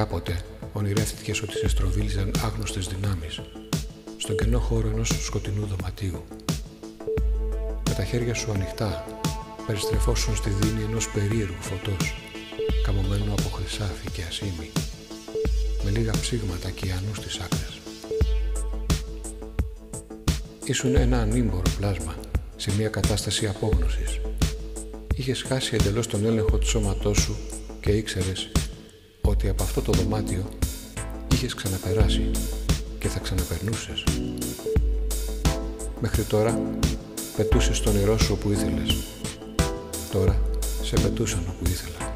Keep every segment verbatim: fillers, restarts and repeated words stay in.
Κάποτε ονειρεύτηκες ότι σε στροβίλιζαν άγνωστες δυνάμεις στον κενό χώρο ενός σκοτεινού δωματίου. Με τα χέρια σου ανοιχτά περιστρεφόσουν στη δίνη ενός περίεργου φωτός, καμωμένου από χρυσάφι και ασήμι, με λίγα ψήγματα και ιανού στις άκρες. Ήσουν ένα ανήμπορο πλάσμα σε μια κατάσταση απόγνωσης. Είχες χάσει εντελώς τον έλεγχο του σώματός σου και ήξερες ότι από αυτό το δωμάτιο είχες ξαναπεράσει και θα ξαναπερνούσες. Μέχρι τώρα πετούσες στον όνειρό σου όπου ήθελες. Τώρα σε πετούσαν όπου ήθελα.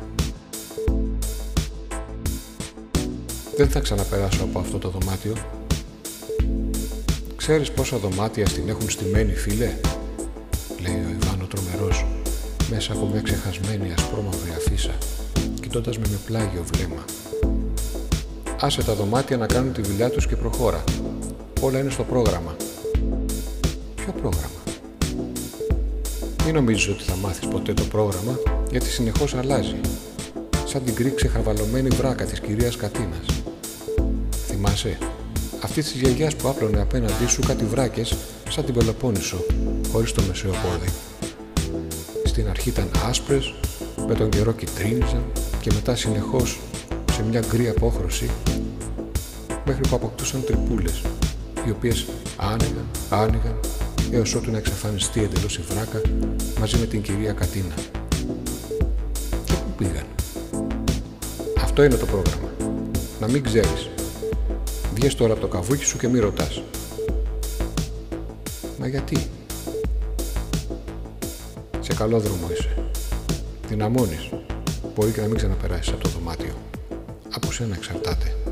Δεν θα ξαναπεράσω από αυτό το δωμάτιο. Ξέρεις πόσα δωμάτια στην έχουν στημένη, φίλε, λέει ο Ιβάν ο Τρομερός, μέσα από μια ξεχασμένη ασπρόμαυρη αφίσα, κοιτώντας με με πλάγιο βλέμμα. Άσε τα δωμάτια να κάνουν τη δουλειά τους και προχώρα. Όλα είναι στο πρόγραμμα. Ποιο πρόγραμμα? Μην νομίζεις ότι θα μάθεις ποτέ το πρόγραμμα, γιατί συνεχώς αλλάζει. Σαν την κρύψη χαβαλωμένη βράκα της κυρίας Κατίνας. Θυμάσαι, αυτή της γιαγιάς που άπλωνε απέναντί σου κάτι βράκες σαν την Πελοπόννησο, χωρίς το μεσαιοπόδι. Στην αρχή ήταν άσπρες, με τον καιρό κυτρίνιζαν και μετά συνεχώς σε μια γκρι απόχρωση, μέχρι που αποκτούσαν τρυπούλες, οι οποίες άνοιγαν, άνοιγαν, έως ότου να εξαφανιστεί εντελώς η βράκα μαζί με την κυρία Κατίνα. Και πού πήγαν? Αυτό είναι το πρόγραμμα. Να μην ξέρεις. Βγες τώρα από το καβούκι σου και μη ρωτάς. Μα γιατί? Σε καλό δρόμο είσαι. Δυναμώνεις. Μπορεί και να μην ξαναπεράσεις από το δωμάτιο. Από σένα εξαρτάται.